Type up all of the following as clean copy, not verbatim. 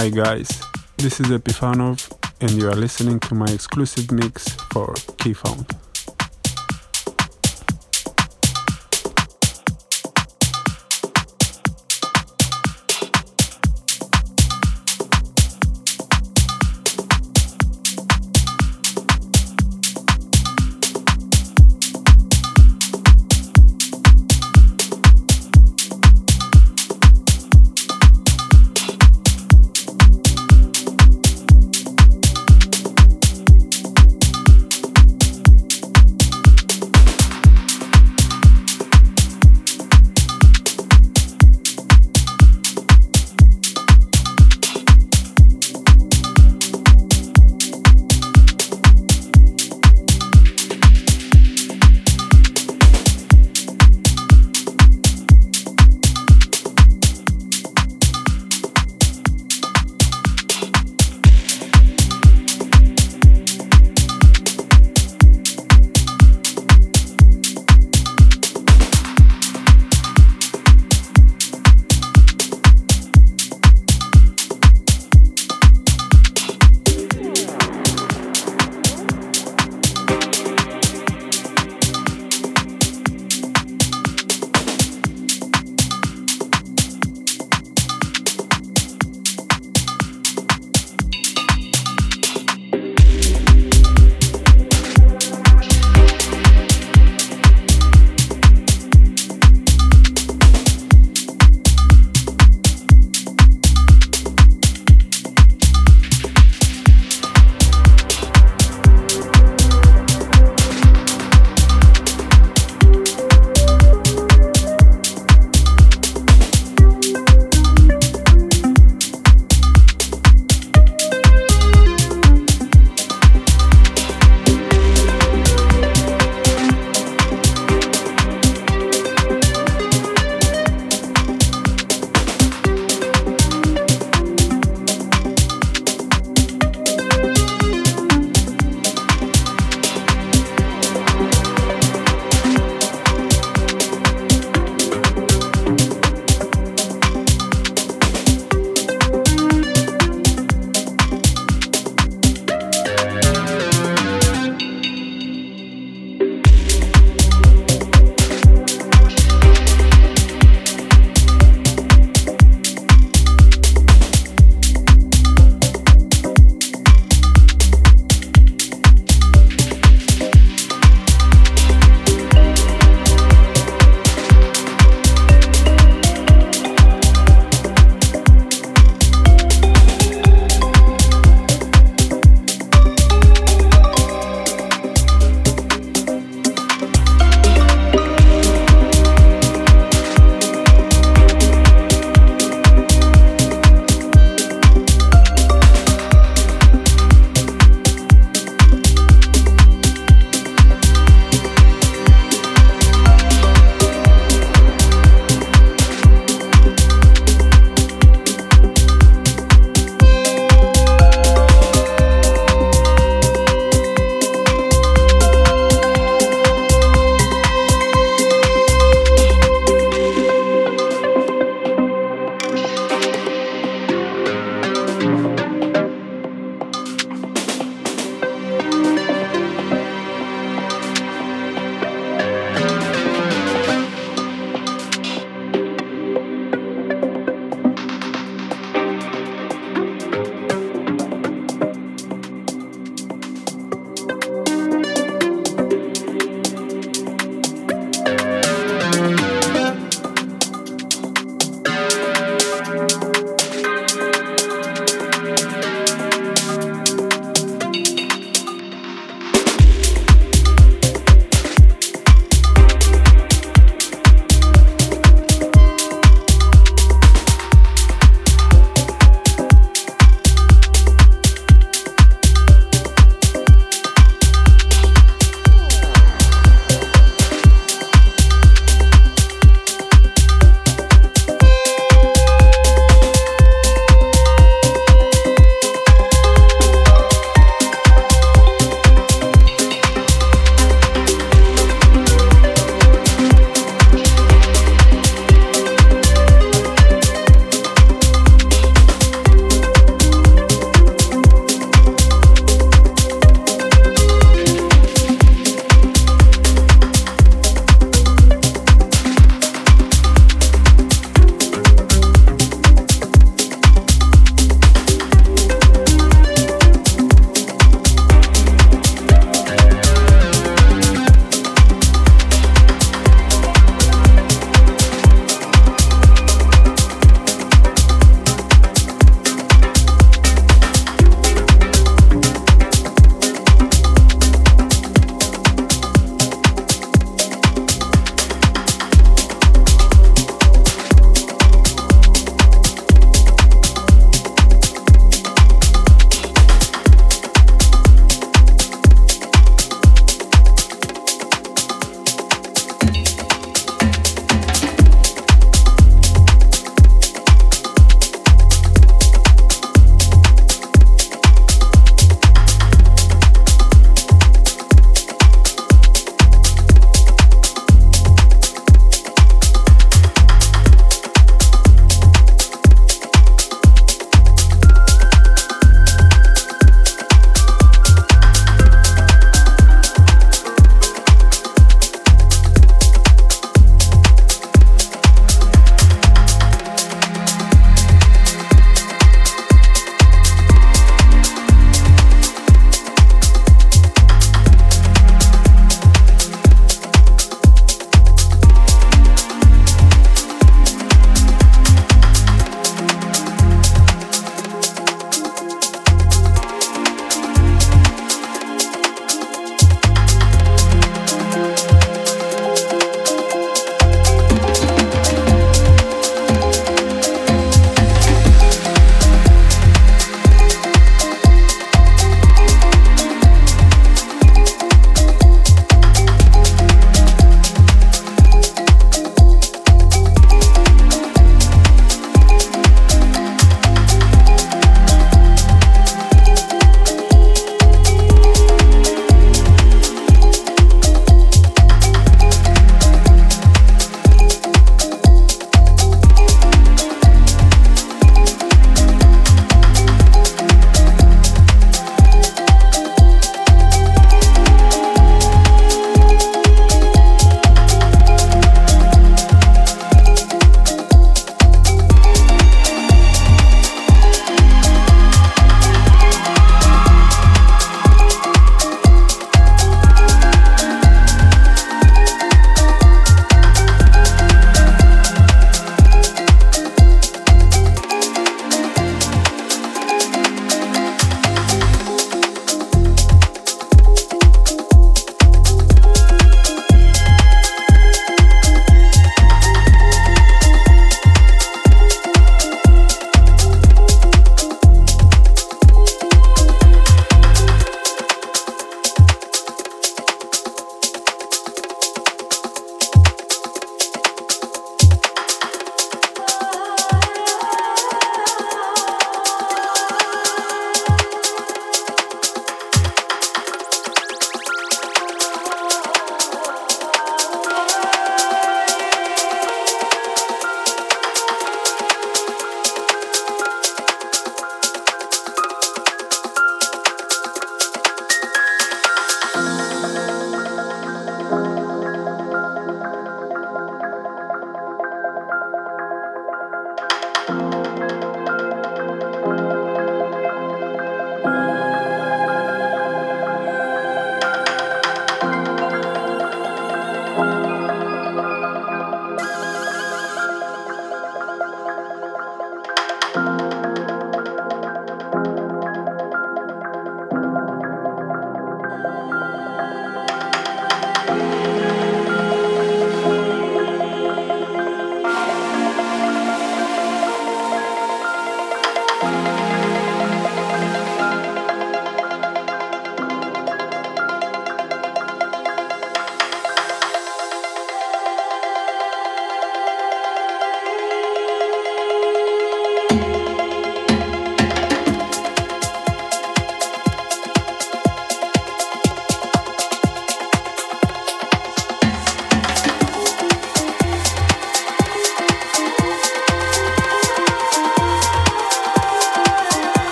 Hi guys, this is Epifanov and you are listening to my exclusive mix for Keyfound.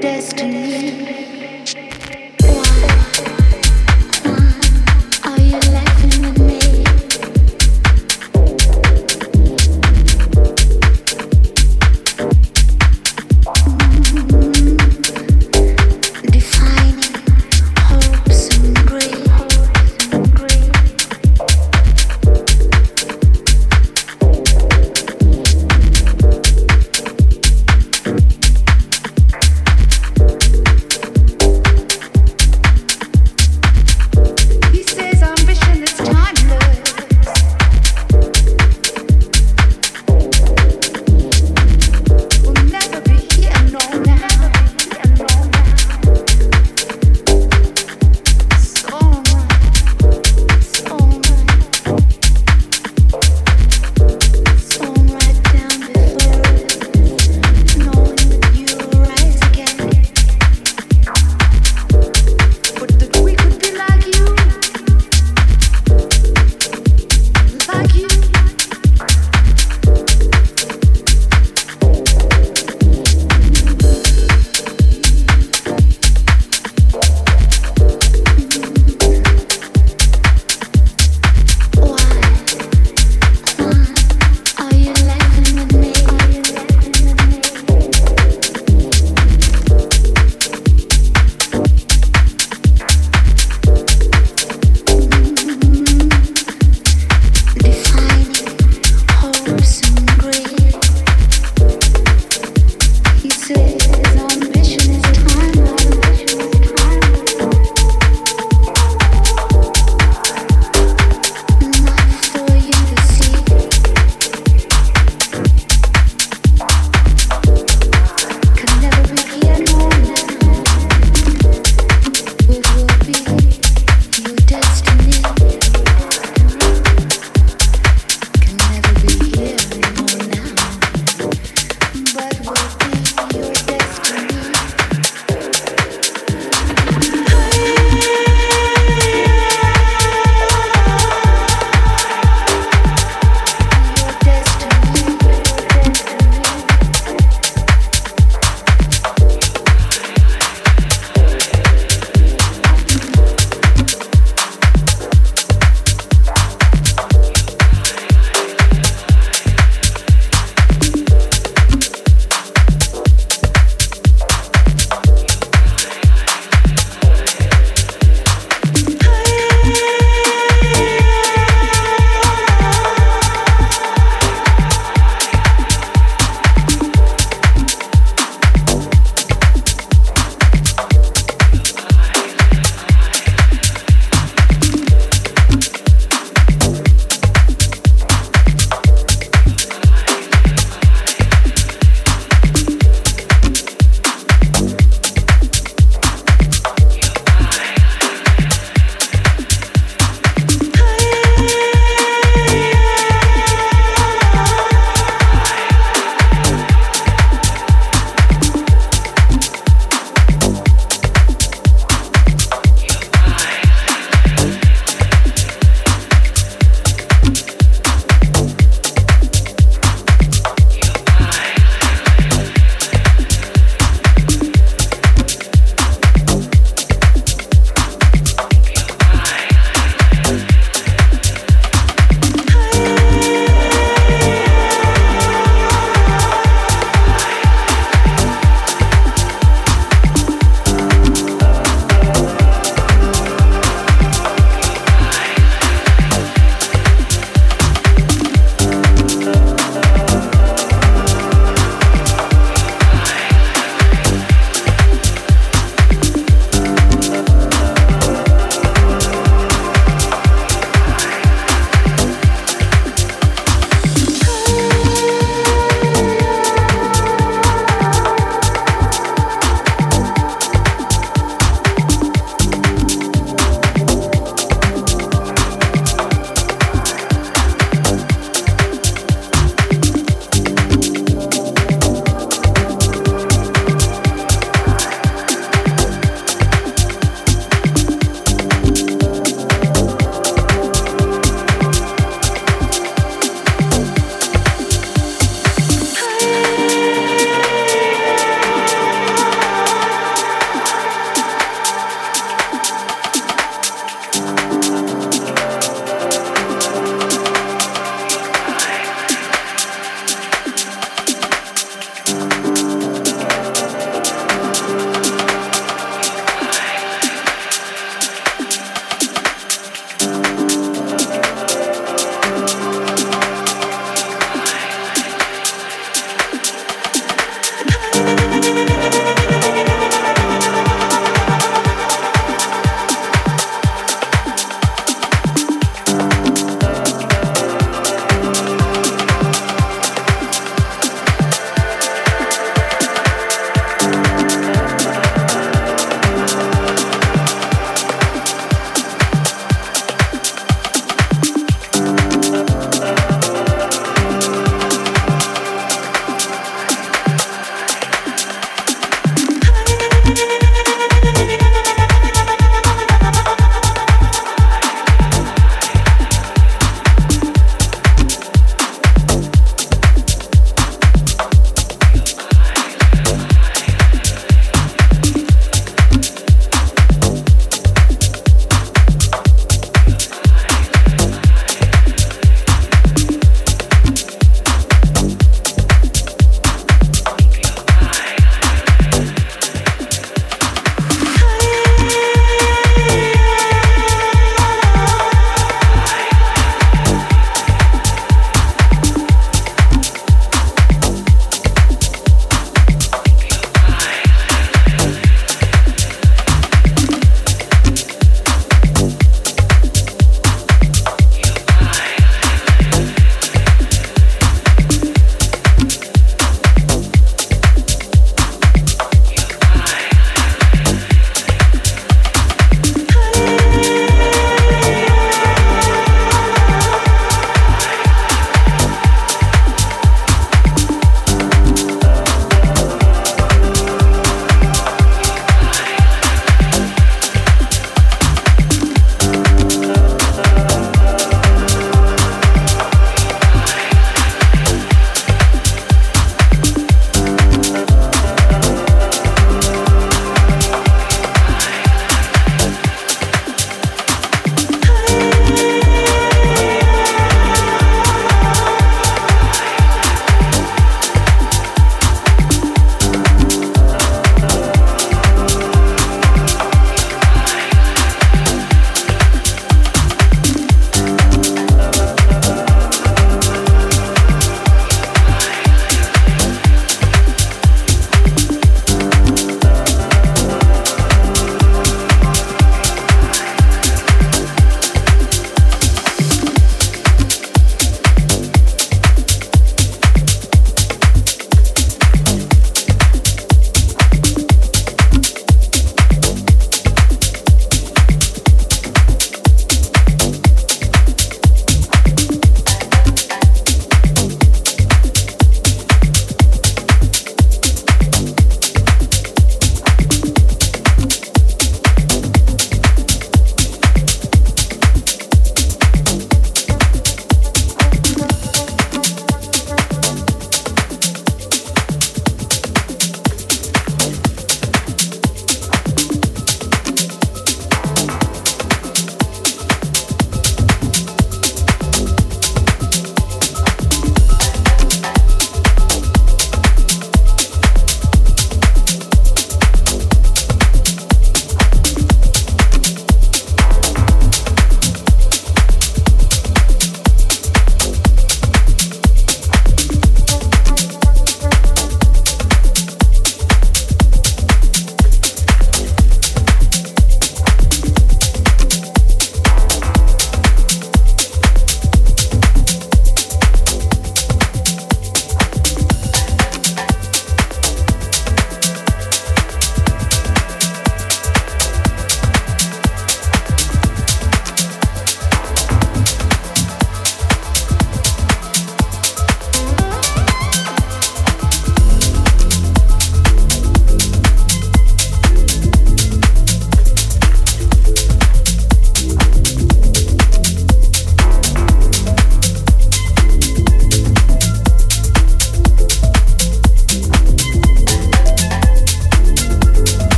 Destiny.